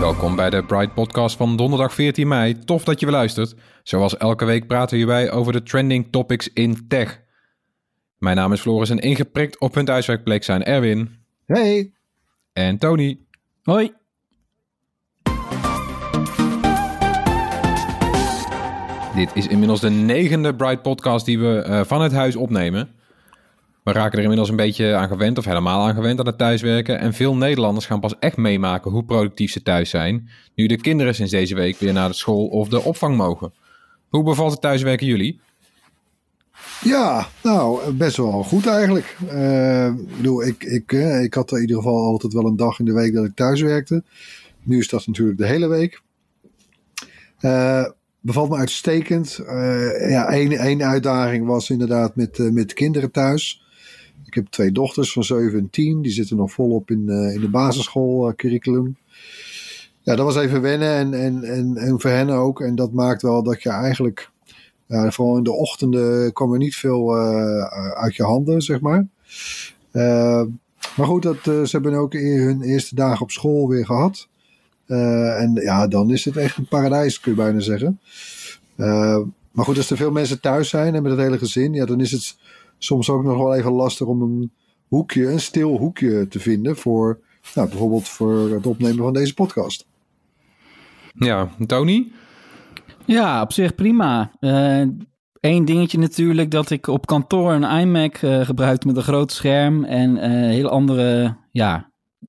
Welkom bij de Bright podcast van donderdag 14 mei. Tof dat je weer luistert. Zoals elke week praten we hierbij over de trending topics in tech. Mijn naam is Floris en ingeprikt op hun thuiswerkplek zijn Erwin. Hey. En Tony. Hoi. Dit is inmiddels de 9e Bright podcast die we vanuit huis opnemen. We raken er inmiddels een beetje aan gewend of helemaal aan gewend aan het thuiswerken. En veel Nederlanders gaan pas echt meemaken hoe productief ze thuis zijn. Nu de kinderen sinds deze week weer naar de school of de opvang mogen. Hoe bevalt het thuiswerken jullie? Ja, nou, best wel goed eigenlijk. Ik had er in ieder geval altijd wel een dag in de week dat ik thuis werkte. Nu is dat natuurlijk de hele week. Bevalt me uitstekend. Één uitdaging was inderdaad met kinderen thuis. Ik heb 2 dochters van 7 en 10. Die zitten nog volop in de basisschoolcurriculum. Ja, dat was even wennen en voor hen ook. En dat maakt wel dat je eigenlijk... Ja, vooral in de ochtenden kwam er niet veel uit je handen, zeg maar. Maar goed, ze hebben ook hun eerste dagen op school weer gehad. En ja, dan is het echt een paradijs, kun je bijna zeggen. Maar goed, als er veel mensen thuis zijn en met het hele gezin... ja, dan is het soms ook nog wel even lastig om een stil hoekje te vinden... voor nou, bijvoorbeeld voor het opnemen van deze podcast. Ja, Tony... Ja, op zich prima. Eén dingetje natuurlijk dat ik op kantoor een iMac gebruik met een groot scherm en een heel andere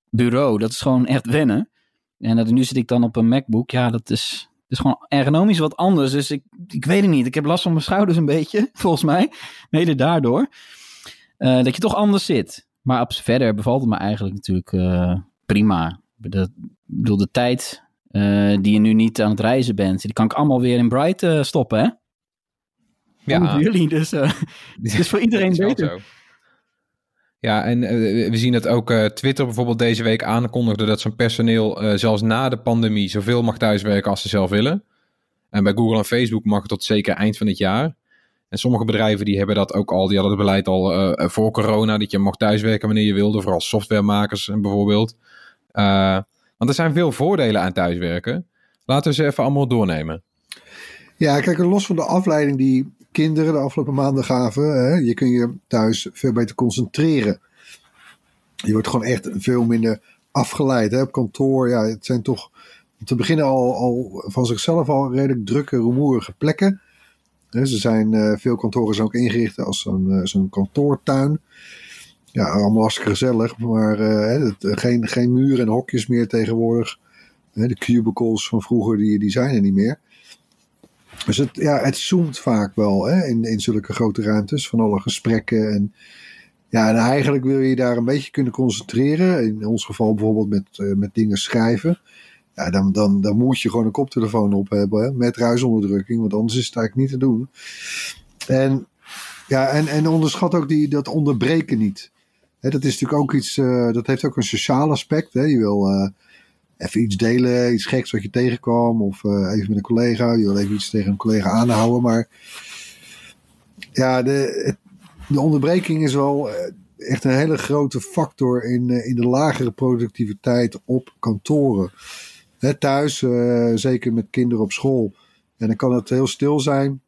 bureau. Dat is gewoon echt wennen. En nu zit ik dan op een MacBook. Ja, dat is gewoon ergonomisch wat anders. Dus ik weet het niet. Ik heb last van mijn schouders een beetje, volgens mij. Mede daardoor. Dat je toch anders zit. Maar verder bevalt het me eigenlijk natuurlijk prima. Ik bedoel, de tijd... die je nu niet aan het reizen bent. Die kan ik allemaal weer in Bright stoppen, hè? Ja. Jullie, dus het is voor iedereen beter. Zo. Ja, en we zien dat ook Twitter bijvoorbeeld deze week aankondigde... dat zijn personeel zelfs na de pandemie zoveel mag thuiswerken als ze zelf willen. En bij Google en Facebook mag het tot zeker eind van het jaar. En sommige bedrijven die hebben dat ook al. Die hadden het beleid al voor corona... dat je mocht thuiswerken wanneer je wilde. Vooral softwaremakers bijvoorbeeld. Want er zijn veel voordelen aan thuiswerken. Laten we ze even allemaal doornemen. Ja, kijk, los van de afleiding die kinderen de afgelopen maanden gaven... Hè, je kunt je thuis veel beter concentreren. Je wordt gewoon echt veel minder afgeleid. Hè. Op kantoor, ja, het zijn toch te beginnen al van zichzelf al redelijk drukke, rumoerige plekken. Dus er zijn veel kantoren zijn ook ingericht als zo'n kantoortuin... Ja, allemaal hartstikke gezellig, maar geen muren en hokjes meer tegenwoordig. De cubicles van vroeger, die zijn er niet meer. Dus het zoomt vaak wel in zulke grote ruimtes van alle gesprekken. En eigenlijk wil je daar een beetje kunnen concentreren. In ons geval bijvoorbeeld met dingen schrijven. Ja, dan moet je gewoon een koptelefoon op hebben met ruisonderdrukking, want anders is het eigenlijk niet te doen. En onderschat ook dat onderbreken niet. He, dat is natuurlijk ook iets, dat heeft ook een sociaal aspect. Hè? Je wil even iets delen, iets geks wat je tegenkwam. Of even met een collega, je wil even iets tegen een collega aanhouden. Maar ja, de onderbreking is wel echt een hele grote factor in de lagere productiviteit op kantoren. Hè, thuis, zeker met kinderen op school. En dan kan het heel stil zijn.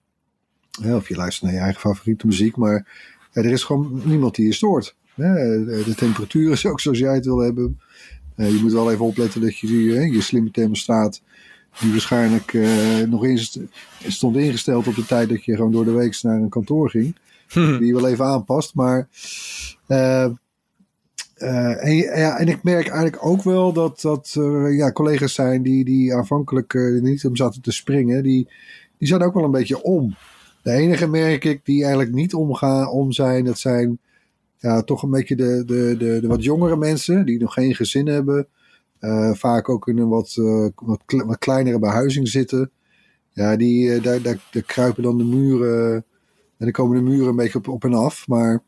Of je luistert naar je eigen favoriete muziek. Maar er is gewoon niemand die je stoort. De temperatuur is ook zoals jij het wil hebben. Je moet wel even opletten dat je slimme thermostaat, die waarschijnlijk nog stond ingesteld op de tijd dat je gewoon door de week naar een kantoor ging. Die wel even aanpast. Maar en ik merk eigenlijk ook wel dat collega's zijn die aanvankelijk niet om zaten te springen. Die zijn ook wel een beetje om. De enige merk ik die eigenlijk niet om zijn, dat zijn toch een beetje de wat jongere mensen die nog geen gezin hebben. Vaak ook in een wat kleinere behuizing zitten. Ja, daar kruipen dan de muren. En dan komen de muren een beetje op en af. Maar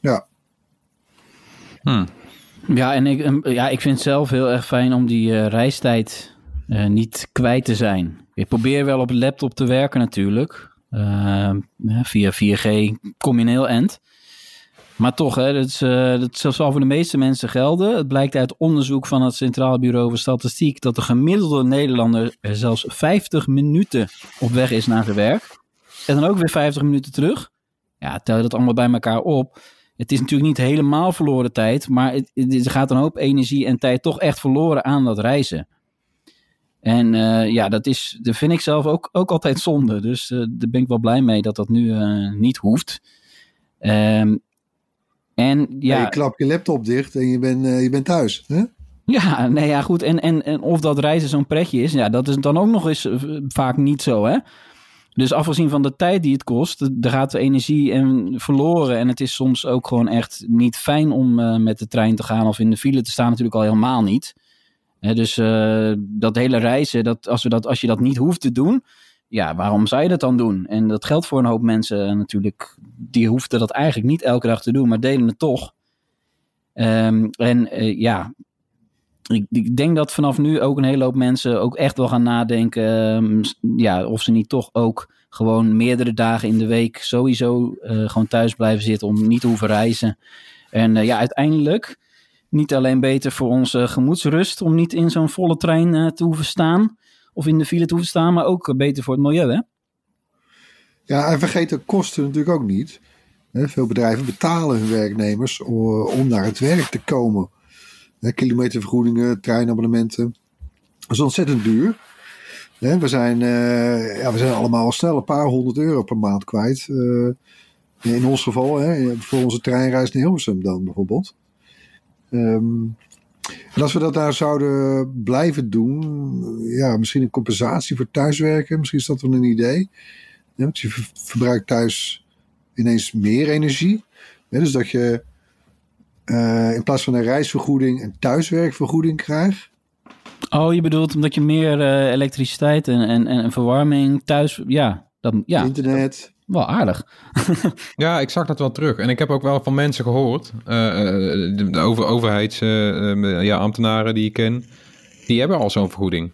ja. Ja, en ik vind het zelf heel erg fijn om die reistijd niet kwijt te zijn. Ik probeer wel op de laptop te werken natuurlijk. Via 4G kom je een heel eind. Maar toch, dat zal voor de meeste mensen gelden. Het blijkt uit onderzoek van het Centraal Bureau voor Statistiek dat de gemiddelde Nederlander zelfs 50 minuten op weg is naar zijn werk. En dan ook weer 50 minuten terug. Ja, tel je dat allemaal bij elkaar op. Het is natuurlijk niet helemaal verloren tijd, maar er gaat een hoop energie en tijd toch echt verloren aan dat reizen. En dat vind ik zelf ook altijd zonde. Dus daar ben ik wel blij mee dat dat nu niet hoeft. Je klapt je laptop dicht en je bent thuis, hè? Ja, nee, ja, goed. En of dat reizen zo'n pretje is, ja, dat is dan ook nog eens vaak niet zo, hè? Dus afgezien van de tijd die het kost, er gaat de energie verloren. En het is soms ook gewoon echt niet fijn om met de trein te gaan of in de file te staan, natuurlijk al helemaal niet. Dus dat hele reizen, als je dat niet hoeft te doen, ja, waarom zou je dat dan doen? En dat geldt voor een hoop mensen natuurlijk. Die hoefden dat eigenlijk niet elke dag te doen, maar deden het toch. Ik denk dat vanaf nu ook een hele hoop mensen ook echt wel gaan nadenken. Of ze niet toch ook gewoon meerdere dagen in de week sowieso gewoon thuis blijven zitten om niet te hoeven reizen. En uiteindelijk niet alleen beter voor onze gemoedsrust om niet in zo'n volle trein te hoeven staan. Of in de file te hoeven staan, maar ook beter voor het milieu, hè? Ja, en vergeet de kosten natuurlijk ook niet. Veel bedrijven betalen hun werknemers om naar het werk te komen. Kilometervergoedingen, treinabonnementen. Dat is ontzettend duur. We zijn allemaal al snel een paar €100 per maand kwijt. In ons geval, voor onze treinreis naar Hilversum dan bijvoorbeeld. En als we dat daar zouden blijven doen, misschien een compensatie voor thuiswerken, misschien is dat wel een idee. Ja, want je verbruikt thuis ineens meer energie. Ja, dus dat je in plaats van een reisvergoeding een thuiswerkvergoeding krijgt. Oh, je bedoelt omdat je meer elektriciteit en verwarming thuis... Ja. Internet. Wel aardig. Ja, ik zag dat wel terug. En ik heb ook wel van mensen gehoord, over overheidsambtenaren die ik ken, die hebben al zo'n vergoeding.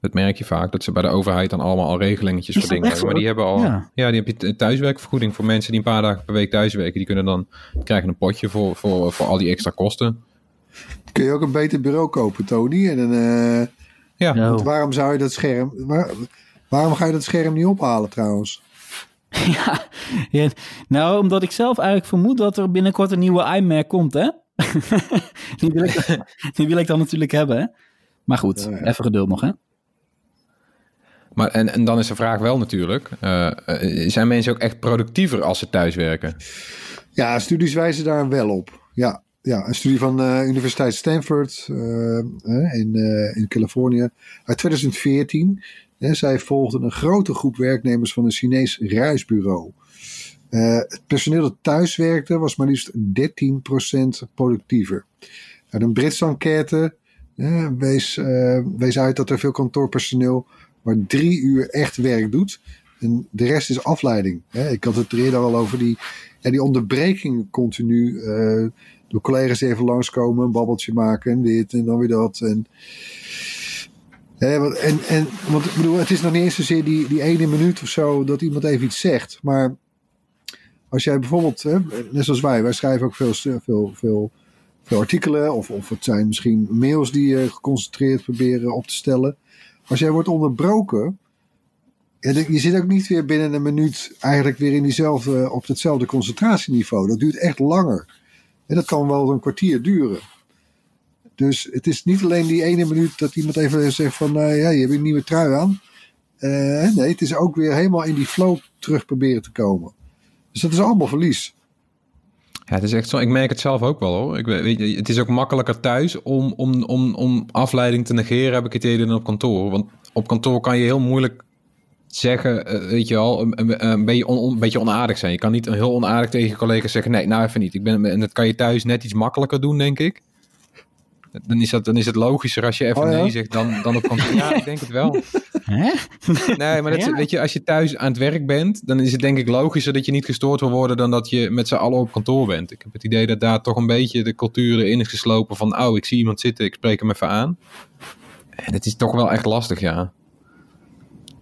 Dat merk je vaak, dat ze bij de overheid dan allemaal al regelingetjes voor dingen hebben. Maar die hebben al, die heb je thuiswerkvergoeding voor mensen die een paar dagen per week thuiswerken. Die kunnen dan krijgen een potje voor al die extra kosten. Kun je ook een beter bureau kopen, Tony? En waarom zou je dat scherm... Waarom ga je dat scherm niet ophalen trouwens? Omdat ik zelf eigenlijk vermoed dat er binnenkort een nieuwe iMac komt, hè? die wil ik dan natuurlijk hebben, hè? Maar goed, even geduld nog, hè? Maar, en dan is de vraag wel natuurlijk, zijn mensen ook echt productiever als ze thuiswerken? Ja, studies wijzen daar wel op. Ja, een studie van de Universiteit Stanford in Californië uit 2014... Zij volgden een grote groep werknemers van een Chinees reisbureau. Het personeel dat thuis werkte was maar liefst 13% productiever. Uit een Britse enquête wees uit dat er veel kantoorpersoneel maar 3 uur echt werk doet. En de rest is afleiding. Ik had het er eerder al over die onderbrekingen continu. Door collega's die even langskomen, een babbeltje maken en dit en dan weer dat. Want ik bedoel, het is nog niet eens zozeer die ene minuut of zo dat iemand even iets zegt. Maar als jij bijvoorbeeld, net zoals wij schrijven ook veel artikelen. Of het zijn misschien mails die je geconcentreerd proberen op te stellen. Als jij wordt onderbroken, Je zit ook niet weer binnen een minuut eigenlijk weer in diezelfde, op hetzelfde concentratieniveau. Dat duurt echt langer. En dat kan wel een kwartier duren. Dus het is niet alleen die ene minuut dat iemand even zegt van... ja, je hebt een nieuwe trui aan. Nee, het is ook weer helemaal in die flow terug proberen te komen. Dus dat is allemaal verlies. Ja, het is echt zo. Ik merk het zelf ook wel hoor. Het is ook makkelijker thuis om afleiding te negeren, heb ik het idee, dan op kantoor. Want op kantoor kan je heel moeilijk zeggen, weet je wel, een beetje onaardig zijn. Je kan niet heel onaardig tegen collega's zeggen, nee, nou even niet. En dat kan je thuis net iets makkelijker doen, denk ik. Dan is het logischer als je even nee zegt dan op kantoor. Ja, ik denk het wel. Hè? Nee, maar dat, weet je, als je thuis aan het werk bent, dan is het denk ik logischer dat je niet gestoord wil worden dan dat je met z'n allen op kantoor bent. Ik heb het idee dat daar toch een beetje de cultuur erin is geslopen van, oh, ik zie iemand zitten, ik spreek hem even aan. En dat is toch wel echt lastig, ja.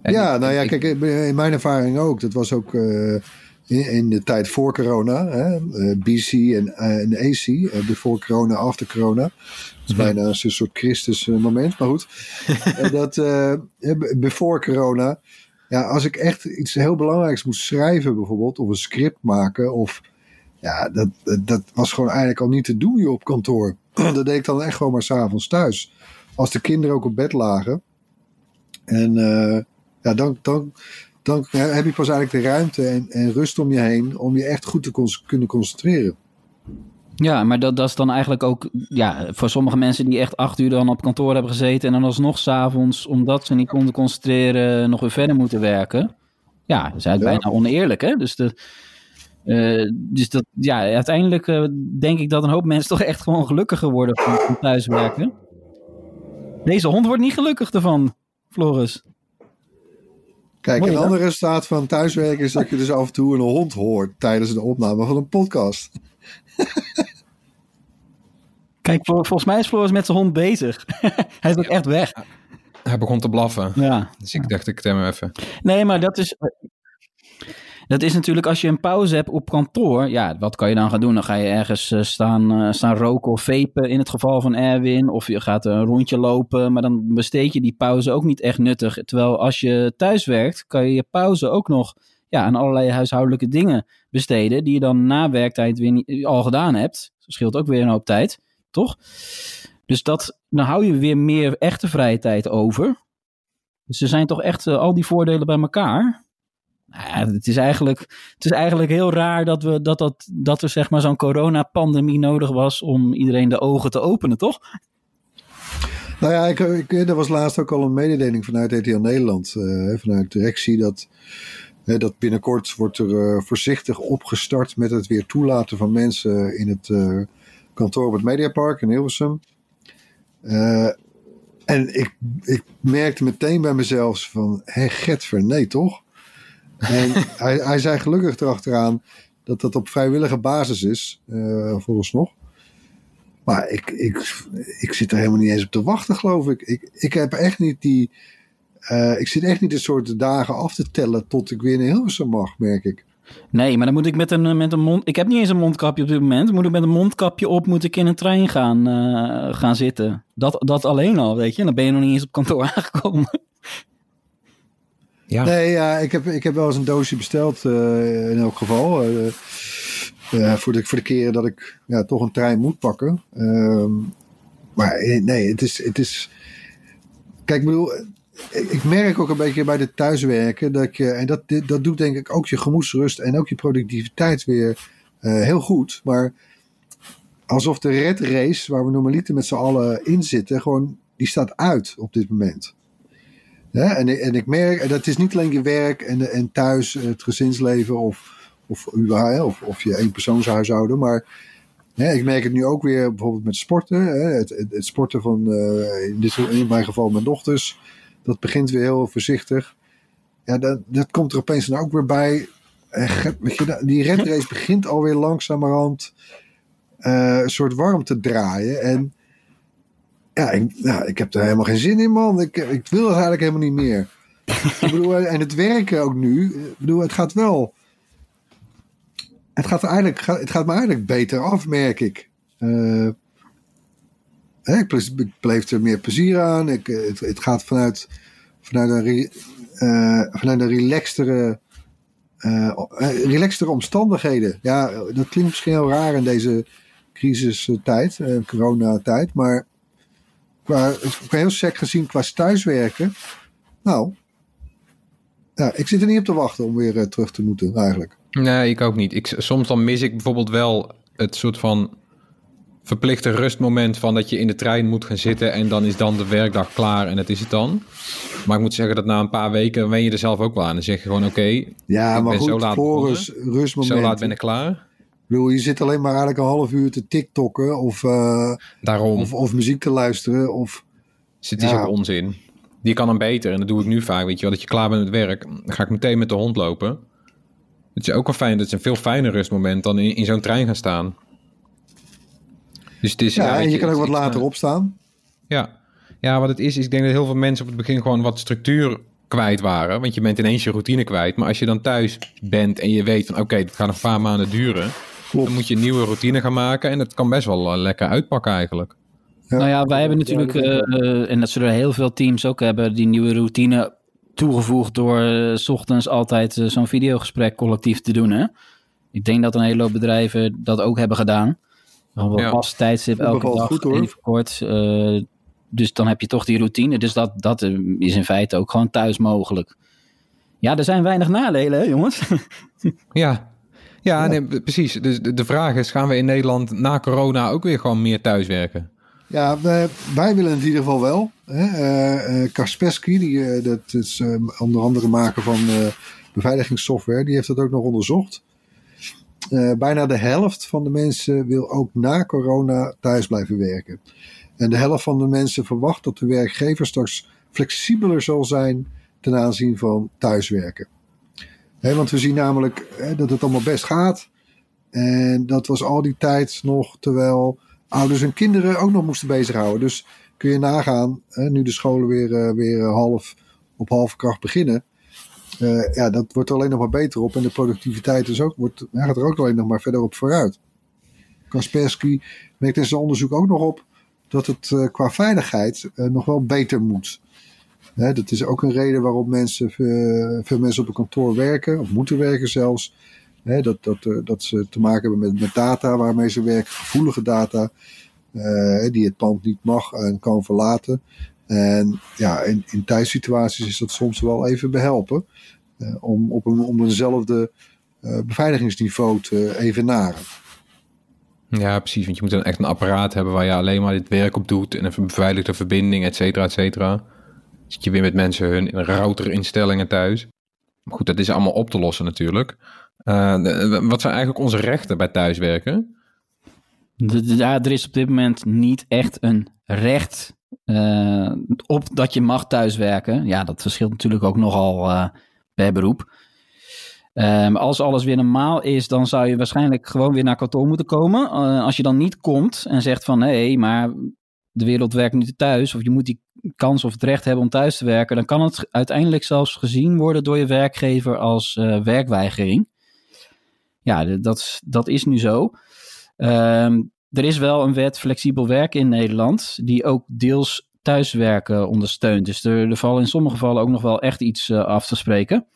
En ja, nou ja, kijk, in mijn ervaring ook. Dat was ook in de tijd voor corona. Hè, BC en AC. Voor corona, after corona. Dat is bijna een soort Christus moment, maar goed. Voor corona. Ja, als ik echt iets heel belangrijks moest schrijven bijvoorbeeld. Of een script maken. Of, ja, dat was gewoon eigenlijk al niet te doen hier op kantoor. Dat deed ik dan echt gewoon maar 's avonds thuis. Als de kinderen ook op bed lagen. En... Dan heb je pas eigenlijk de ruimte en rust om je heen om je echt goed te kunnen concentreren. Ja, maar dat is dan eigenlijk ook... Ja, voor sommige mensen die echt 8 uur dan op kantoor hebben gezeten en dan alsnog 's avonds, omdat ze niet konden concentreren, nog weer verder moeten werken. Ja, dat is eigenlijk bijna oneerlijk, hè? Dus dat, ja, uiteindelijk denk ik dat een hoop mensen toch echt gewoon gelukkiger worden van thuiswerken. Deze hond wordt niet gelukkig ervan, Floris. Kijk, mooi, een ander resultaat van thuiswerken is dat je dus af en toe een hond hoort tijdens de opname van een podcast. Kijk, volgens mij is Floris met zijn hond bezig. Hij is ook echt weg. Hij begon te blaffen. Ja. Dus ik dacht, ik tem hem even. Nee, maar dat is natuurlijk als je een pauze hebt op kantoor. Ja, wat kan je dan gaan doen? Dan ga je ergens staan roken of vapen in het geval van Erwin. Of je gaat een rondje lopen. Maar dan besteed je die pauze ook niet echt nuttig. Terwijl als je thuis werkt, kan je je pauze ook nog aan allerlei huishoudelijke dingen besteden. Die je dan na werktijd weer niet, al gedaan hebt. Dat scheelt ook weer een hoop tijd, toch? Dus dan hou je weer meer echte vrije tijd over. Dus er zijn toch echt al die voordelen bij elkaar. Ja, het is eigenlijk heel raar dat er zeg maar zo'n coronapandemie nodig was om iedereen de ogen te openen, toch? Nou ja, er was laatst ook al een mededeling vanuit RTL Nederland, vanuit de directie, dat binnenkort wordt er voorzichtig opgestart met het weer toelaten van mensen in het kantoor op het Mediapark in Hilversum. En ik merkte meteen bij mezelf van, hé, getver, nee toch? En hij zei gelukkig erachteraan dat op vrijwillige basis is, volgens nog. Maar ik zit er helemaal niet eens op te wachten, geloof ik. Ik heb echt niet die... ik zit echt niet de soort dagen af te tellen tot ik weer in Hilversum mag, merk ik. Nee, maar dan moet ik met een mond... Ik heb niet eens een mondkapje op dit moment. Moet ik met een mondkapje op, moet ik in een trein gaan zitten. Dat alleen al, weet je. En dan ben je nog niet eens op kantoor aangekomen. Ja. Nee, ja, ik heb wel eens een doosje besteld in elk geval. Voor de keren dat ik toch een trein moet pakken. Maar nee, het is... Kijk, ik bedoel, ik merk ook een beetje bij het thuiswerken dat je... En dat doet denk ik ook je gemoedsrust en ook je productiviteit weer heel goed. Maar alsof de red race, waar we normaliter met z'n allen in zitten, gewoon, die staat uit op dit moment. Ja, en ik merk, dat is niet alleen je werk en thuis, het gezinsleven of je eenpersoonshuishouden. Maar ik merk het nu ook weer bijvoorbeeld met sporten. Het sporten van, in mijn geval mijn dochters, dat begint weer heel voorzichtig. Ja, dat komt er opeens dan ook weer bij. Die red race begint alweer langzamerhand een soort warm te draaien en... Ja, ik heb er helemaal geen zin in, man. Ik wil het eigenlijk helemaal niet meer. Ik bedoel, en het werken ook nu. Ik bedoel, het gaat wel... Het gaat me eigenlijk beter af, merk ik. Ik beleef er meer plezier aan. Het gaat vanuit een vanuit een relaxtere omstandigheden. Ja, dat klinkt misschien heel raar in deze crisistijd, coronatijd, maar qua heel sec gezien qua thuiswerken, nou, ik zit er niet op te wachten om weer terug te moeten eigenlijk. Nee, ik ook niet. Soms dan mis ik bijvoorbeeld wel het soort van verplichte rustmoment van dat je in de trein moet gaan zitten en dan is dan de werkdag klaar en dat is het dan. Maar ik moet zeggen dat na een paar weken wen je er zelf ook wel aan. Dan zeg je gewoon oké, ja, ik ben goed, zo laat begonnen, rustmoment. Zo laat ben ik klaar. Ik bedoel, je zit alleen maar eigenlijk een half uur te tiktokken of muziek te luisteren. Of, zit is ook onzin. Die kan dan beter en dat doe ik nu vaak, weet je wel. Dat je klaar bent met werk, dan ga ik meteen met de hond lopen. Dat is ook wel fijn, dat is een veel fijner rustmoment dan in zo'n trein gaan staan. Dus het is, en je kan ook wat later opstaan. Ja, wat het is, ik denk dat heel veel mensen op het begin gewoon wat structuur kwijt waren. Want je bent ineens je routine kwijt. Maar als je dan thuis bent en je weet van oké, dit gaat nog een paar maanden duren. Klopt. Dan moet je een nieuwe routine gaan maken. En dat kan best wel lekker uitpakken eigenlijk. Ja. Nou ja, wij hebben natuurlijk, en dat zullen heel veel teams ook hebben, die nieuwe routine toegevoegd door 's ochtends altijd zo'n videogesprek collectief te doen. Hè? Ik denk dat een hele hoop bedrijven dat ook hebben gedaan. Dan wel vast tijdstip elke dag goed, even kort. Dus dan heb je toch die routine. Dus dat is in feite ook gewoon thuis mogelijk. Ja, er zijn weinig nadelen, hè, jongens? Ja. Nee, precies. Dus de vraag is, gaan we in Nederland na corona ook weer gewoon meer thuiswerken? Ja, wij willen het in ieder geval wel. Kaspersky, dat is onder andere maker van beveiligingssoftware, die heeft dat ook nog onderzocht. Bijna de helft van de mensen wil ook na corona thuis blijven werken. En de helft van de mensen verwacht dat de werkgever straks flexibeler zal zijn ten aanzien van thuiswerken. Want we zien namelijk dat het allemaal best gaat. En dat was al die tijd nog terwijl ouders hun kinderen ook nog moesten bezighouden. Dus kun je nagaan, nu de scholen weer op halve kracht beginnen. Dat wordt er alleen nog maar beter op. En de productiviteit is ook, gaat er ook alleen nog maar verder op vooruit. Kaspersky merkt in zijn onderzoek ook nog op dat het qua veiligheid nog wel beter moet. Dat is ook een reden waarom veel mensen op een kantoor werken, of moeten werken zelfs. Dat ze te maken hebben met data waarmee ze werken, gevoelige data, die het pand niet mag en kan verlaten. En ja, in thuissituaties is dat soms wel even behelpen om op eenzelfde beveiligingsniveau te evenaren. Ja, precies, want je moet dan echt een apparaat hebben waar je alleen maar dit werk op doet en een beveiligde verbinding, et cetera, et cetera. Zit je weer met mensen hun routerinstellingen thuis. Maar goed, dat is allemaal op te lossen natuurlijk. Wat zijn eigenlijk onze rechten bij thuiswerken? Ja, er is op dit moment niet echt een recht op dat je mag thuiswerken. Ja, dat verschilt natuurlijk ook nogal per beroep. Als alles weer normaal is, dan zou je waarschijnlijk gewoon weer naar kantoor moeten komen. Als je dan niet komt en zegt van hé, maar de wereld werkt nu thuis, of je moet die kans of het recht hebben om thuis te werken, dan kan het uiteindelijk zelfs gezien worden door je werkgever als werkweigering. Ja, dat is nu zo. Er is wel een wet flexibel werken in Nederland die ook deels thuiswerken ondersteunt. Dus er valt in sommige gevallen ook nog wel echt iets af te spreken.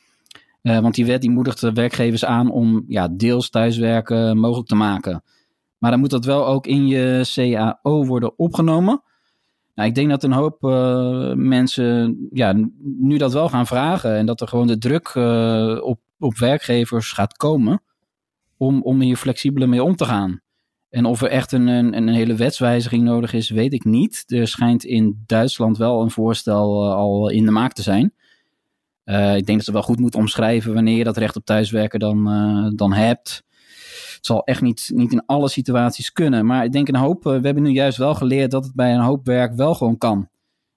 Want die wet die moedigt de werkgevers aan om deels thuiswerken mogelijk te maken. Maar dan moet dat wel ook in je CAO worden opgenomen. Nou, ik denk dat een hoop mensen nu dat wel gaan vragen. En dat er gewoon de druk op werkgevers gaat komen om hier flexibeler mee om te gaan. En of er echt een hele wetswijziging nodig is, weet ik niet. Er schijnt in Duitsland wel een voorstel al in de maak te zijn. Ik denk dat ze wel goed moet omschrijven wanneer je dat recht op thuiswerken dan hebt. Het zal echt niet in alle situaties kunnen. Maar ik denk we hebben nu juist wel geleerd dat het bij een hoop werk wel gewoon kan.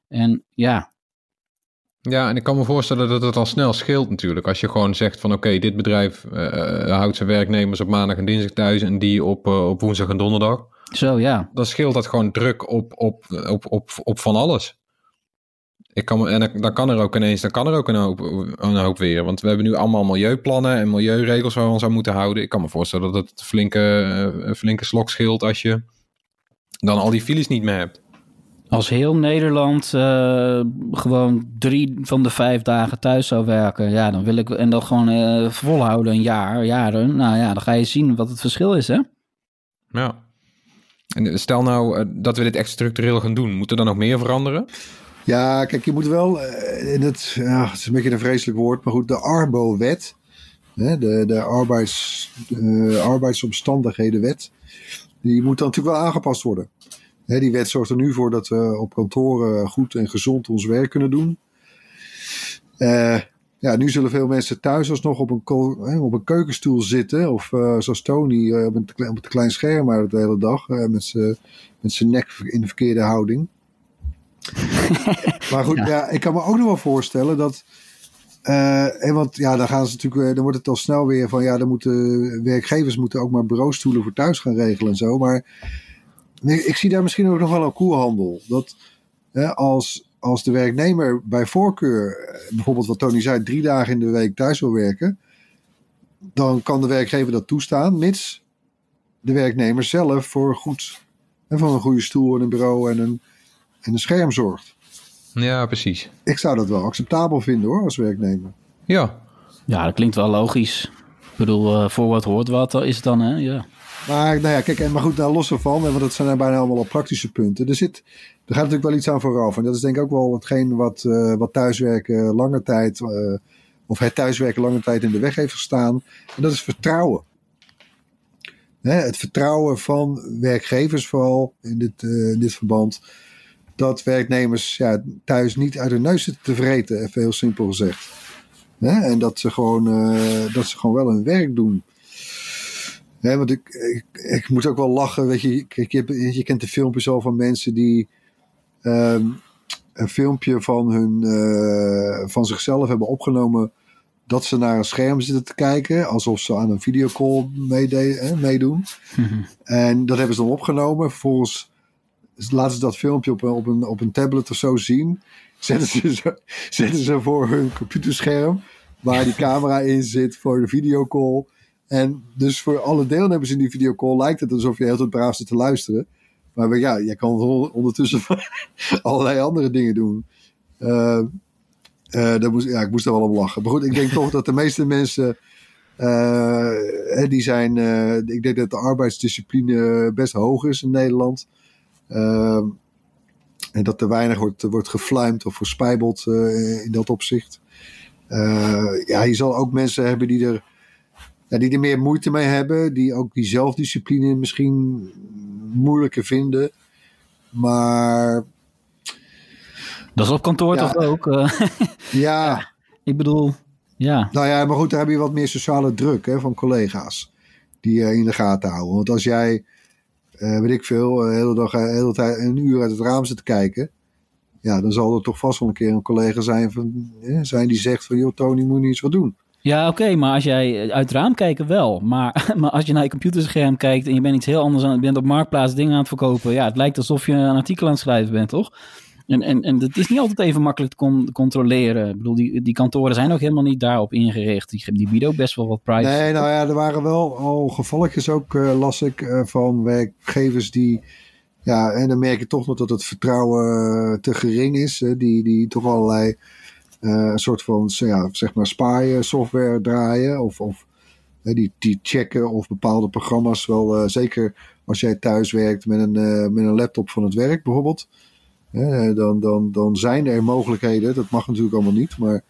En ja. Ja, en ik kan me voorstellen dat het al snel scheelt natuurlijk. Als je gewoon zegt van oké, dit bedrijf houdt zijn werknemers op maandag en dinsdag thuis en die op woensdag en donderdag. Zo, ja. Dan scheelt dat gewoon druk op van alles. Dan kan er ook een hoop weer. Want we hebben nu allemaal milieuplannen en milieuregels waar we ons aan moeten houden. Ik kan me voorstellen dat het een flinke slok scheelt als je dan al die files niet meer hebt. Als heel Nederland gewoon 3 van de 5 dagen thuis zou werken, ja, dan wil ik en dat gewoon volhouden een jaar, jaren. Nou ja, dan ga je zien wat het verschil is, hè? Ja. En stel nou dat we dit echt structureel gaan doen, moet er dan nog meer veranderen? Ja, kijk, je moet wel in het, ja, het is een beetje een vreselijk woord, maar goed, de Arbo-wet, hè, de arbeidsomstandighedenwet, die moet dan natuurlijk wel aangepast worden. Hè, die wet zorgt er nu voor dat we op kantoren goed en gezond ons werk kunnen doen. Ja, nu zullen veel mensen thuis alsnog op een keukenstoel zitten. Of zoals Tony op het klein scherm maar de hele dag. Met zijn nek in de verkeerde houding. Maar goed, ja, ik kan me ook nog wel voorstellen dat... want ja, dan gaan ze natuurlijk, dan wordt het al snel weer van... Ja, dan moeten werkgevers ook maar bureaustoelen voor thuis gaan regelen en zo. Maar ik zie daar misschien ook nog wel een koehandel. Dat als de werknemer bij voorkeur, bijvoorbeeld wat Tony zei, 3 dagen in de week thuis wil werken, dan kan de werkgever dat toestaan, mits de werknemer zelf voor een goede stoel en een bureau en een scherm zorgt. Ja, precies. Ik zou dat wel acceptabel vinden, hoor, als werknemer. Ja. Ja, dat klinkt wel logisch. Ik bedoel, voor wat hoort wat is het dan, hè? Ja. Maar, nou ja, kijk, maar goed, nou, los ervan, want dat zijn er bijna allemaal al praktische punten. Er gaat natuurlijk wel iets aan vooraf. En dat is denk ik ook wel hetgeen wat thuiswerken lange tijd, of het thuiswerken lange tijd in de weg heeft gestaan. En dat is vertrouwen. Het vertrouwen van werkgevers vooral in dit verband. Dat werknemers thuis niet uit hun neus zitten te vreten, even heel simpel gezegd. En dat ze gewoon wel hun werk doen. Nee, want ik moet ook wel lachen. Weet je, je kent de filmpjes al van mensen die een filmpje van zichzelf hebben opgenomen dat ze naar een scherm zitten te kijken, alsof ze aan een videocall meedoen. Mm-hmm. En dat hebben ze dan opgenomen. Vervolgens laten ze dat filmpje op een tablet of zo zien. Zetten ze voor hun computerscherm waar die camera in zit voor de videocall. En dus voor alle deelnemers in die videocall lijkt het alsof je heel het braaf zit te luisteren. Maar ja, je kan ondertussen allerlei andere dingen doen. Ik moest er wel op lachen. Maar goed, ik denk toch dat de meeste mensen... ik denk dat de arbeidsdiscipline best hoog is in Nederland. En dat er weinig wordt gefluimd of gespijbeld in dat opzicht. Je zal ook mensen hebben die er meer moeite mee hebben, die ook die zelfdiscipline misschien moeilijker vinden. Maar dat is op kantoor toch ook? Ja. Ik bedoel, ja. Nou ja, maar goed, daar heb je wat meer sociale druk van collega's die je in de gaten houden. Want als jij, weet ik veel, de hele dag, hele tijd, een uur uit het raam zit te kijken, ja, dan zal er toch vast wel een keer een collega zijn die zegt van, joh, Tony, moet je niet eens wat doen. Ja, oké, maar als jij uit het raam kijkt wel. Maar als je naar je computerscherm kijkt en je bent iets heel anders aan, je bent op Marktplaats dingen aan het verkopen. Ja, het lijkt alsof je een artikel aan het schrijven bent, toch? En dat is niet altijd even makkelijk te controleren. Ik bedoel, die kantoren zijn ook helemaal niet daarop ingericht. Die bieden ook best wel wat privacy. Nee, nou ja, er waren wel al gevalletjes ook, las ik, van werkgevers die... Ja, en dan merk je toch nog dat het vertrouwen te gering is. Die toch allerlei... een soort van, ja, zeg maar, spaaien software draaien of die checken of bepaalde programma's wel, zeker als jij thuis werkt met een laptop van het werk bijvoorbeeld, dan zijn er mogelijkheden, dat mag natuurlijk allemaal niet, maar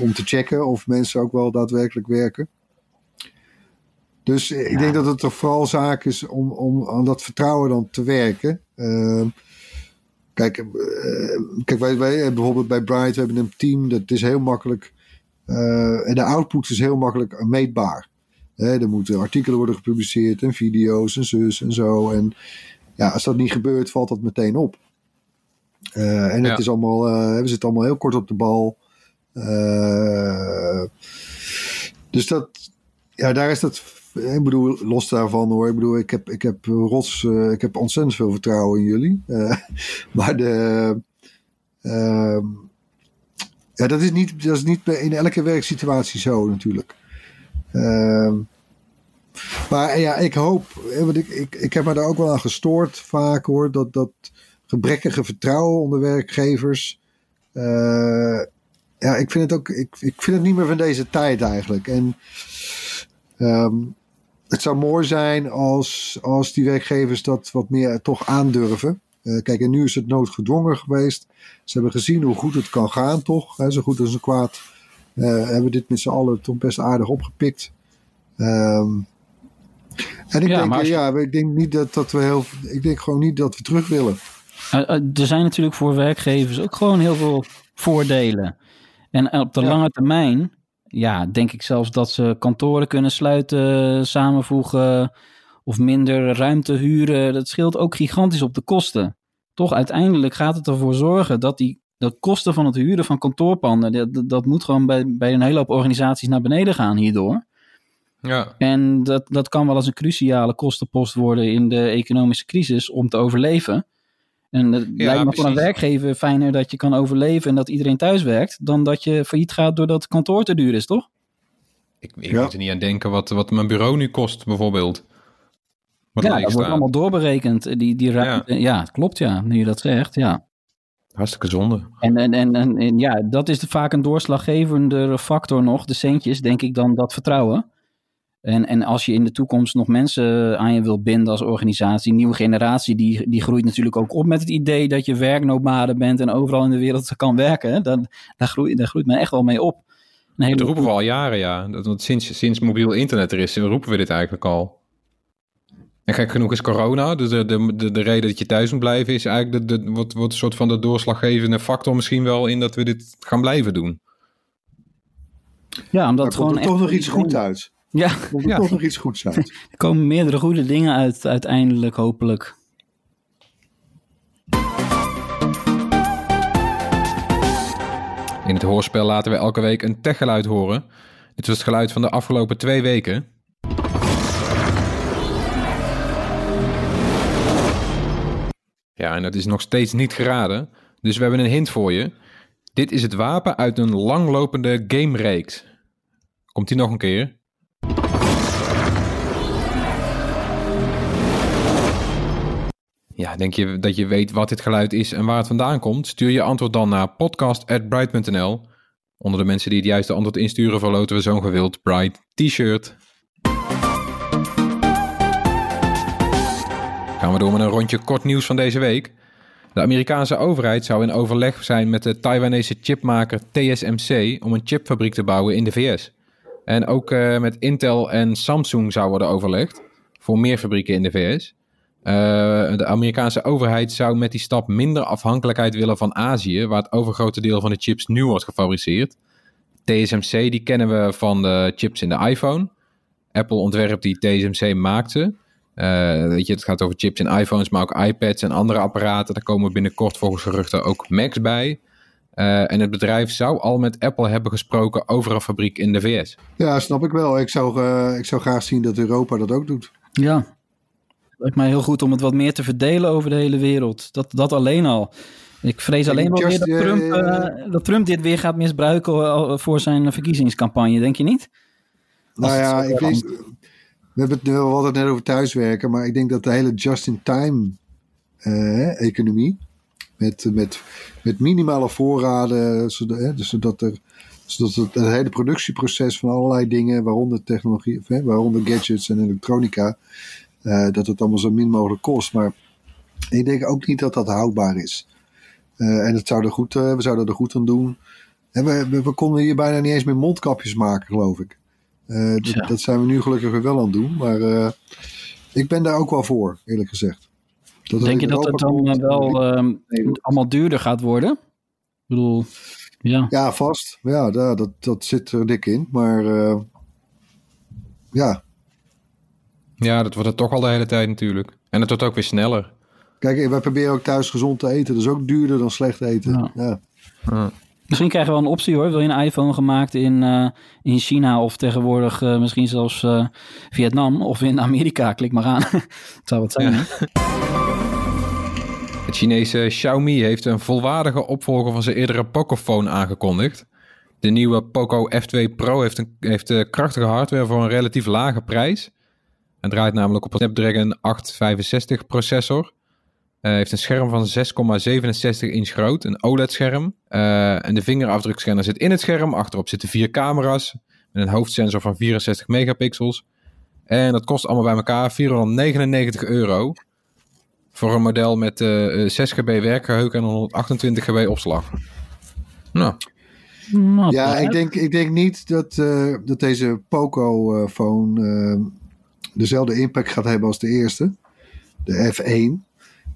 om te checken of mensen ook wel daadwerkelijk werken. Dus ik denk dat het toch vooral zaak is om aan dat vertrouwen dan te werken. Kijk, wij bijvoorbeeld bij Bright, we hebben een team, dat is heel makkelijk. En de output is heel makkelijk meetbaar. Er moeten artikelen worden gepubliceerd en video's en zus en zo. En ja, als dat niet gebeurt, valt dat meteen op. Het is allemaal, we zitten allemaal heel kort op de bal. Dus dat, ja, daar is dat... Ik bedoel, los daarvan hoor. Ik bedoel, ik heb ontzettend veel vertrouwen in jullie. Maar dat is niet in elke werksituatie zo natuurlijk. Maar ja, ik hoop, want ik heb me daar ook wel aan gestoord vaak hoor, dat gebrekkige vertrouwen onder werkgevers. Ja, ik vind het ook. Ik vind het niet meer van deze tijd eigenlijk. En het zou mooi zijn als die werkgevers dat wat meer toch aandurven. Kijk, en nu is het noodgedwongen geweest. Ze hebben gezien hoe goed het kan gaan, toch? Zo goed als een kwaad. Hebben dit met z'n allen toch best aardig opgepikt. En ik denk, ik denk niet dat we heel. Ik denk gewoon niet dat we terug willen. Er zijn natuurlijk voor werkgevers ook gewoon heel veel voordelen. En op de lange termijn, denk ik zelfs dat ze kantoren kunnen sluiten, samenvoegen of minder ruimte huren. Dat scheelt ook gigantisch op de kosten. Toch, uiteindelijk gaat het ervoor zorgen dat dat kosten van het huren van kantoorpanden, dat moet gewoon bij een hele hoop organisaties naar beneden gaan hierdoor. Ja. En dat kan wel eens een cruciale kostenpost worden in de economische crisis om te overleven. En het lijkt me voor een werkgever fijner dat je kan overleven en dat iedereen thuis werkt, dan dat je failliet gaat doordat het kantoor te duur is, toch? Ik moet er niet aan denken wat mijn bureau nu kost, bijvoorbeeld. Dat wordt allemaal doorberekend. Die ruimte, het klopt, nu je dat zegt, Hartstikke zonde. En dat is vaak een doorslaggevende factor nog, de centjes, denk ik dan, dat vertrouwen. En als je in de toekomst nog mensen aan je wil binden als organisatie, nieuwe generatie, die groeit natuurlijk ook op met het idee dat je werknomade bent en overal in de wereld kan werken. Daar groeit men echt wel mee op. Dat roepen we al jaren, Want sinds mobiel internet er is, roepen we dit eigenlijk al. En gek genoeg is corona. Dus de reden dat je thuis moet blijven is eigenlijk wordt een soort van de doorslaggevende factor misschien wel in dat we dit gaan blijven doen. Ja, omdat gewoon echt toch nog iets goed uit. Ja, er komt toch nog iets goeds uit. Er komen meerdere goede dingen uit, uiteindelijk, hopelijk. In het hoorspel laten we elke week een techgeluid horen. Dit was het geluid van de afgelopen 2 weken. Ja, en dat is nog steeds niet geraden. Dus we hebben een hint voor je. Dit is het wapen uit een langlopende gamereeks. Komt die nog een keer? Ja, denk je dat je weet wat dit geluid is en waar het vandaan komt? Stuur je antwoord dan naar podcast@bright.nl. Onder de mensen die het juiste antwoord insturen verloten we zo'n gewild Bright t-shirt. Gaan we door met een rondje kort nieuws van deze week. De Amerikaanse overheid zou in overleg zijn met de Taiwanese chipmaker TSMC om een chipfabriek te bouwen in de VS. En ook met Intel en Samsung zou worden overlegd voor meer fabrieken in de VS. De Amerikaanse overheid zou met die stap minder afhankelijkheid willen van Azië, waar het overgrote deel van de chips nu wordt gefabriceerd. TSMC, die kennen we van de chips in de iPhone. Apple ontwerpt die, TSMC maakt ze. Het gaat over chips in iPhones, maar ook iPads en andere apparaten. Daar komen binnenkort volgens geruchten ook Macs bij. En het bedrijf zou al met Apple hebben gesproken over een fabriek in de VS. Ja, snap ik wel. Ik zou graag zien dat Europa dat ook doet. Ja. Het lijkt mij heel goed om het wat meer te verdelen over de hele wereld. Dat alleen al. Ik vrees alleen wel weer dat Trump dit weer gaat misbruiken voor zijn verkiezingscampagne, denk je niet? We hadden het net over thuiswerken, maar ik denk dat de hele just-in-time economie met minimale voorraden, zodat het hele productieproces van allerlei dingen, waaronder technologie, waaronder gadgets en elektronica, dat het allemaal zo min mogelijk kost. Maar ik denk ook niet dat dat houdbaar is. En we zouden er goed aan doen. En we konden hier bijna niet eens meer mondkapjes maken, geloof ik. Dat zijn we nu gelukkig weer wel aan het doen. Maar ik ben daar ook wel voor, eerlijk gezegd. Denk je dat het dan allemaal duurder gaat worden? Ik bedoel, ja. Ja, vast. Ja, dat zit er dik in. Maar ja... Ja, dat wordt het toch al de hele tijd natuurlijk. En het wordt ook weer sneller. Kijk, wij proberen ook thuis gezond te eten. Dat is ook duurder dan slecht eten. Ja. Ja. Misschien krijgen we wel een optie hoor. Wil je een iPhone gemaakt in China of tegenwoordig misschien zelfs Vietnam of in Amerika? Klik maar aan. Het zou wat zijn. Ja. Het Chinese Xiaomi heeft een volwaardige opvolger van zijn eerdere Pocophone aangekondigd. De nieuwe Poco F2 Pro heeft krachtige hardware voor een relatief lage prijs. Het draait namelijk op een Snapdragon 865 processor. Heeft een scherm van 6,67 inch groot, een OLED-scherm. En de vingerafdrukscanner zit in het scherm. Achterop zitten 4 camera's met een hoofdsensor van 64 megapixels. En dat kost allemaal bij elkaar €499 voor een model met 6 GB werkgeheugen en 128 GB opslag. Nou. Ja, ik denk niet dat deze Pocophone dezelfde impact gaat hebben als de eerste. De F1.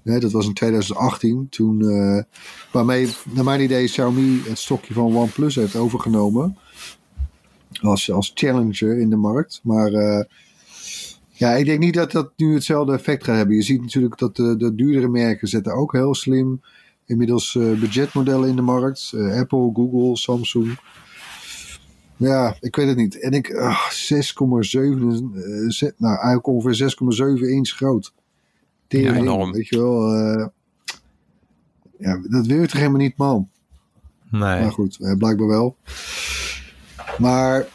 Nee, dat was in 2018. Toen, waarmee, naar mijn idee, Xiaomi het stokje van OnePlus heeft overgenomen. Als challenger in de markt. Maar ik denk niet dat dat nu hetzelfde effect gaat hebben. Je ziet natuurlijk dat de duurdere merken zetten ook heel slim inmiddels budgetmodellen in de markt. Apple, Google, Samsung. Ja, ik weet het niet. En ik 6,7 inch groot. Ja, enorm. Weet je wel. Dat wil je toch helemaal niet, man. Nee. Maar goed, blijkbaar wel. Maar,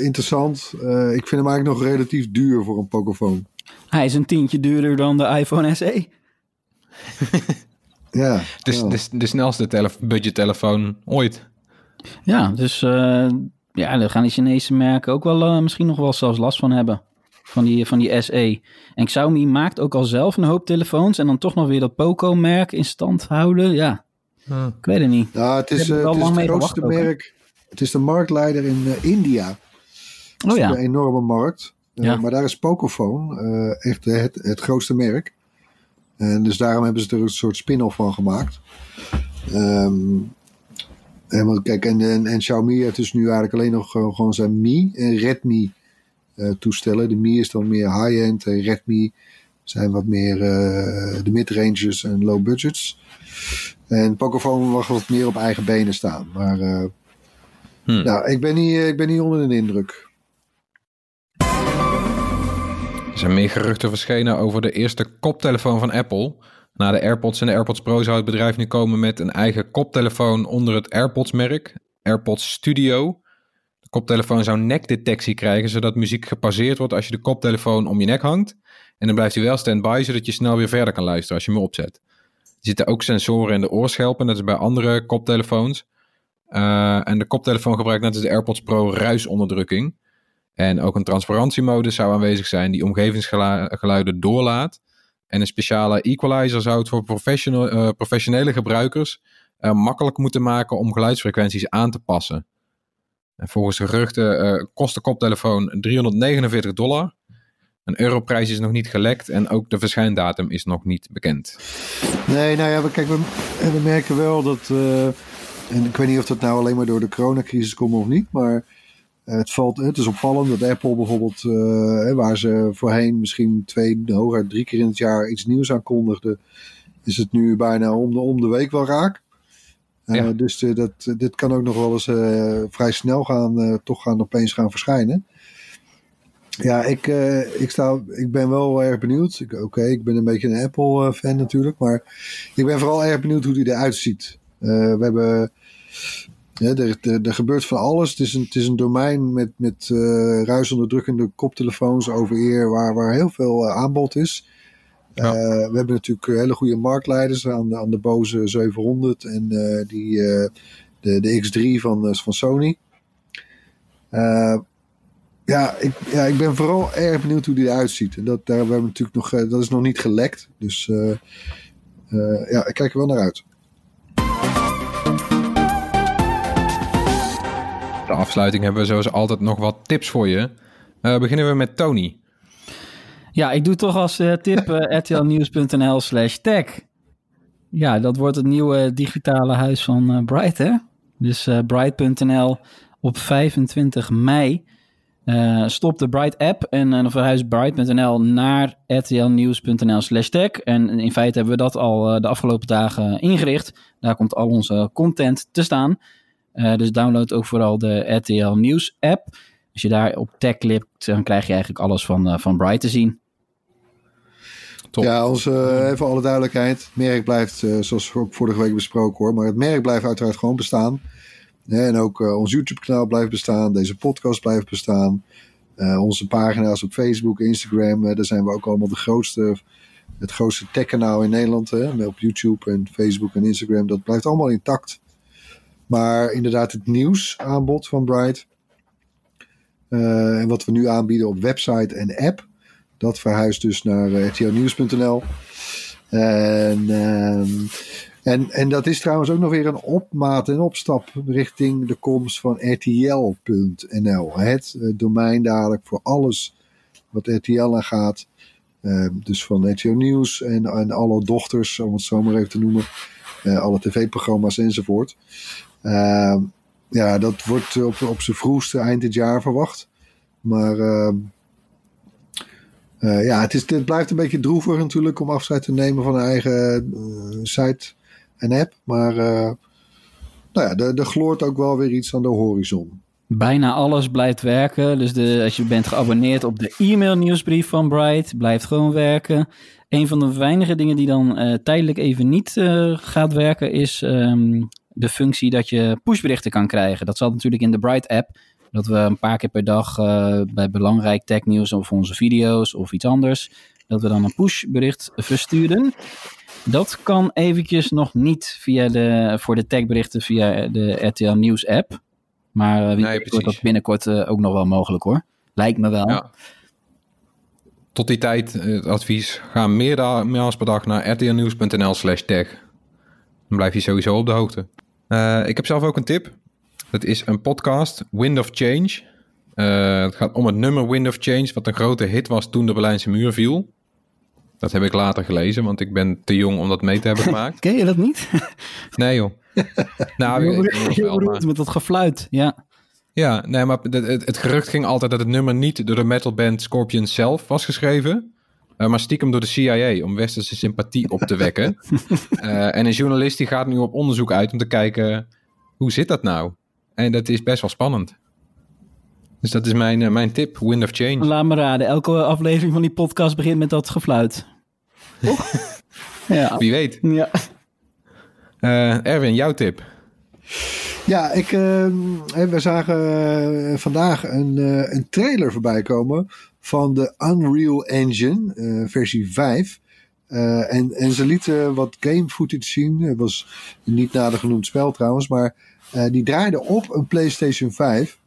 interessant. Ik vind hem eigenlijk nog relatief duur voor een Pocophone. Hij is een tientje duurder dan de iPhone SE. Ja. De snelste budgettelefoon ooit. Ja, dus daar gaan die Chinese merken ook wel misschien nog wel zelfs last van hebben. Van die SE. En Xiaomi maakt ook al zelf een hoop telefoons. En dan toch nog weer dat Poco-merk in stand houden. Ja, Ik weet het niet. Nou, het is het grootste merk. Het is de marktleider in India. Dat is een enorme markt. Maar daar is Pocophone echt het grootste merk. En dus daarom hebben ze er een soort spin-off van gemaakt. En Xiaomi heeft dus nu eigenlijk alleen nog gewoon zijn Mi en Redmi toestellen. De Mi is dan meer high-end. En Redmi zijn wat meer de mid-ranges en low budgets. En Pocophone mag wat meer op eigen benen staan. Maar ik ben niet onder de indruk. Er zijn meer geruchten verschenen over de eerste koptelefoon van Apple. Na de AirPods en de AirPods Pro zou het bedrijf nu komen met een eigen koptelefoon onder het AirPods-merk. AirPods Studio. De koptelefoon zou nekdetectie krijgen, zodat muziek gepauzeerd wordt als je de koptelefoon om je nek hangt. En dan blijft hij wel stand-by, zodat je snel weer verder kan luisteren als je hem opzet. Er zitten ook sensoren in de oorschelpen, dat is bij andere koptelefoons. En de koptelefoon gebruikt net als de AirPods Pro ruisonderdrukking. En ook een transparantiemodus zou aanwezig zijn die omgevingsgeluiden doorlaat. En een speciale equalizer zou het voor professionele gebruikers makkelijk moeten maken om geluidsfrequenties aan te passen. En volgens de geruchten kost de koptelefoon $349. Een europrijs is nog niet gelekt en ook de verschijndatum is nog niet bekend. Nee, we merken wel dat... En ik weet niet of dat nou alleen maar door de coronacrisis komt of niet, maar het is opvallend dat Apple bijvoorbeeld, waar ze voorheen misschien 2, hooguit 3 keer in het jaar iets nieuws aankondigde, is het nu bijna om de week wel raak. Dus dit kan ook nog wel eens vrij snel opeens gaan verschijnen. Ja, ik ben wel erg benieuwd. Ik ben een beetje een Apple-fan natuurlijk, maar ik ben vooral erg benieuwd hoe die eruit ziet. We hebben... Er gebeurt van alles. Het is een domein met ruisonderdrukkende koptelefoons over ear waar heel veel aanbod is. Ja. We hebben natuurlijk hele goede marktleiders aan de Bose 700 en de X3 van Sony. Ik ben vooral erg benieuwd hoe die eruit ziet. En dat is nog niet gelekt. Dus ik kijk er wel naar uit. De afsluiting hebben we zoals altijd nog wat tips voor je. Beginnen we met Tony. Ja, ik doe toch als tip RTLnieuws.nl/tech. Ja, dat wordt het nieuwe digitale huis van Bright, hè? Dus Bright.nl op 25 mei. Stop de Bright app en dan verhuist Bright.nl naar RTLnieuws.nl/tech. En in feite hebben we dat al de afgelopen dagen ingericht. Daar komt al onze content te staan. Dus download ook vooral de RTL Nieuws app. Als je daar op tech klikt, dan krijg je eigenlijk alles van Bright te zien. Top. Ja, even alle duidelijkheid. Het merk blijft, zoals vorige week besproken hoor, maar het merk blijft uiteraard gewoon bestaan. En ook ons YouTube kanaal blijft bestaan. Deze podcast blijft bestaan. Onze pagina's op Facebook, Instagram. Daar zijn we ook allemaal de grootste het grootste tech-kanaal in Nederland, hè, op YouTube en Facebook en Instagram, dat blijft allemaal intact. Maar inderdaad het nieuwsaanbod van Bright en wat we nu aanbieden op website en app, dat verhuist dus naar RTLnieuws.nl. En dat is trouwens ook nog weer een opmaat en opstap richting de komst van RTL.nl. Het domein dadelijk voor alles wat RTL aan gaat. Dus van RTL Nieuws en alle dochters, om het zo maar even te noemen. Alle tv-programma's enzovoort. Ja, dat wordt op zijn vroegste eind dit jaar verwacht. Maar ja, het blijft een beetje droevig natuurlijk om afscheid te nemen van een eigen site en app. Maar nou ja, er gloort ook wel weer iets aan de horizon. Bijna alles blijft werken. Dus als je bent geabonneerd op de e-mail nieuwsbrief van Bright, blijft gewoon werken. Een van de weinige dingen die dan tijdelijk even niet gaat werken is de functie dat je pushberichten kan krijgen. Dat zat natuurlijk in de Bright app. Dat we een paar keer per dag bij belangrijk technieuws of onze video's of iets anders, dat we dan een pushbericht versturen. Dat kan eventjes nog niet voor de techberichten via de RTL Nieuws app. Maar wordt dat binnenkort ook nog wel mogelijk hoor. Lijkt me wel. Ja. Tot die tijd, het advies, ga meermaals per dag naar rtlnieuws.nl/tech. Dan blijf je sowieso op de hoogte. Ik heb zelf ook een tip. Dat is een podcast, Wind of Change. Het gaat om het nummer Wind of Change, wat een grote hit was toen de Berlijnse muur viel. Dat heb ik later gelezen, want ik ben te jong om dat mee te hebben gemaakt. Ken je dat niet? Nee joh. Nou, je bedoelt met dat gefluit, ja. Ja, nee, maar het gerucht ging altijd dat het nummer niet door de metalband Scorpions zelf was geschreven, maar stiekem door de CIA om westerse sympathie op te wekken. En een journalist die gaat nu op onderzoek uit om te kijken, hoe zit dat nou? En dat is best wel spannend. Dus dat is mijn tip, Wind of Change. Laat me raden, elke aflevering van die podcast begint met dat gefluit. Toch? Ja. Wie weet. Ja. Erwin, jouw tip. Ja, we zagen vandaag een trailer voorbij komen van de Unreal Engine versie 5. En ze lieten wat game footage zien. Het was niet nader genoemd spel trouwens, maar die draaide op een PlayStation 5.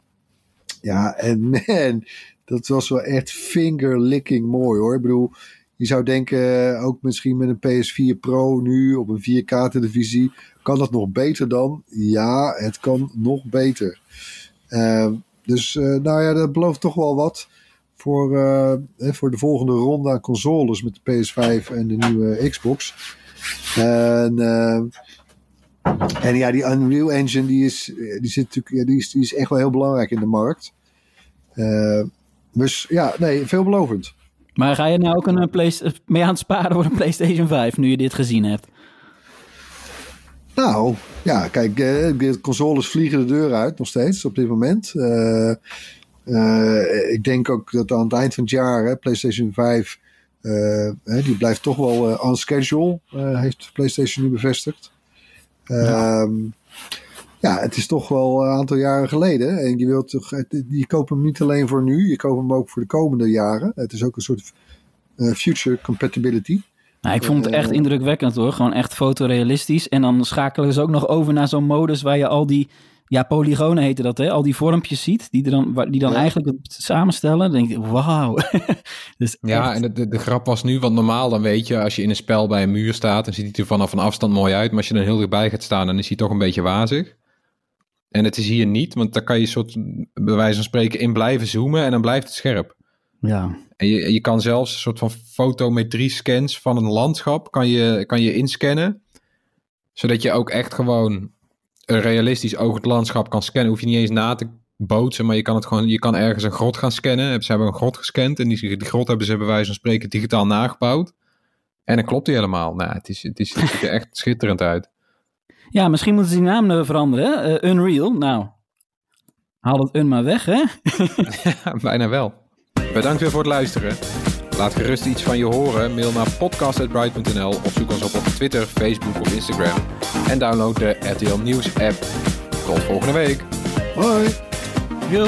Ja, en man, dat was wel echt finger-licking mooi hoor. Ik bedoel, je zou denken, ook misschien met een PS4 Pro nu op een 4K-televisie, kan dat nog beter dan? Ja, het kan nog beter. Dus nou ja, dat belooft toch wel wat voor de volgende ronde aan consoles met de PS5 en de nieuwe Xbox. En ja, die Unreal Engine die is echt wel heel belangrijk in de markt. Dus ja, nee, veelbelovend. Maar ga je nou ook mee aan het sparen voor een PlayStation 5, nu je dit gezien hebt? Nou, ja, kijk, de consoles vliegen de deur uit nog steeds op dit moment. Ik denk ook dat aan het eind van het jaar PlayStation 5, die blijft toch wel on schedule, heeft PlayStation nu bevestigd. Ja, het is toch wel een aantal jaren geleden. En je koopt hem niet alleen voor nu, je koopt hem ook voor de komende jaren. Het is ook een soort future compatibility. Nou, ik vond het echt indrukwekkend hoor. Gewoon echt fotorealistisch. En dan schakelen ze ook nog over naar zo'n modus waar je al die, ja, polygonen heette dat, hè? Al die vormpjes ziet, die dan eigenlijk het samenstellen. Dan denk ik, wauw. Dus ja, echt. En de grap was nu, want normaal dan weet je, als je in een spel bij een muur staat, dan ziet hij er vanaf een afstand mooi uit. Maar als je dan heel dichtbij gaat staan, dan is hij toch een beetje wazig. En het is hier niet, want daar kan je soort, bij wijze van spreken, in blijven zoomen en dan blijft het scherp. Ja. En je kan zelfs een soort van fotometrie scans van een landschap, kan je inscannen, zodat je ook echt gewoon een realistisch oog het landschap kan scannen. Hoef je niet eens na te bootsen, maar je kan ergens een grot gaan scannen. Ze hebben een grot gescand en die grot hebben ze bij wijze van spreken digitaal nagebouwd. En dan klopt die helemaal. Nou, het ziet er echt schitterend uit. Ja, misschien moeten ze die naam veranderen. Unreal, nou. Haal dat maar weg, hè? Ja, bijna wel. Bedankt weer voor het luisteren. Laat gerust iets van je horen. Mail naar podcast@bright.nl of zoek ons op Twitter, Facebook of Instagram. En download de RTL Nieuws app. Tot volgende week. Hoi. Yo.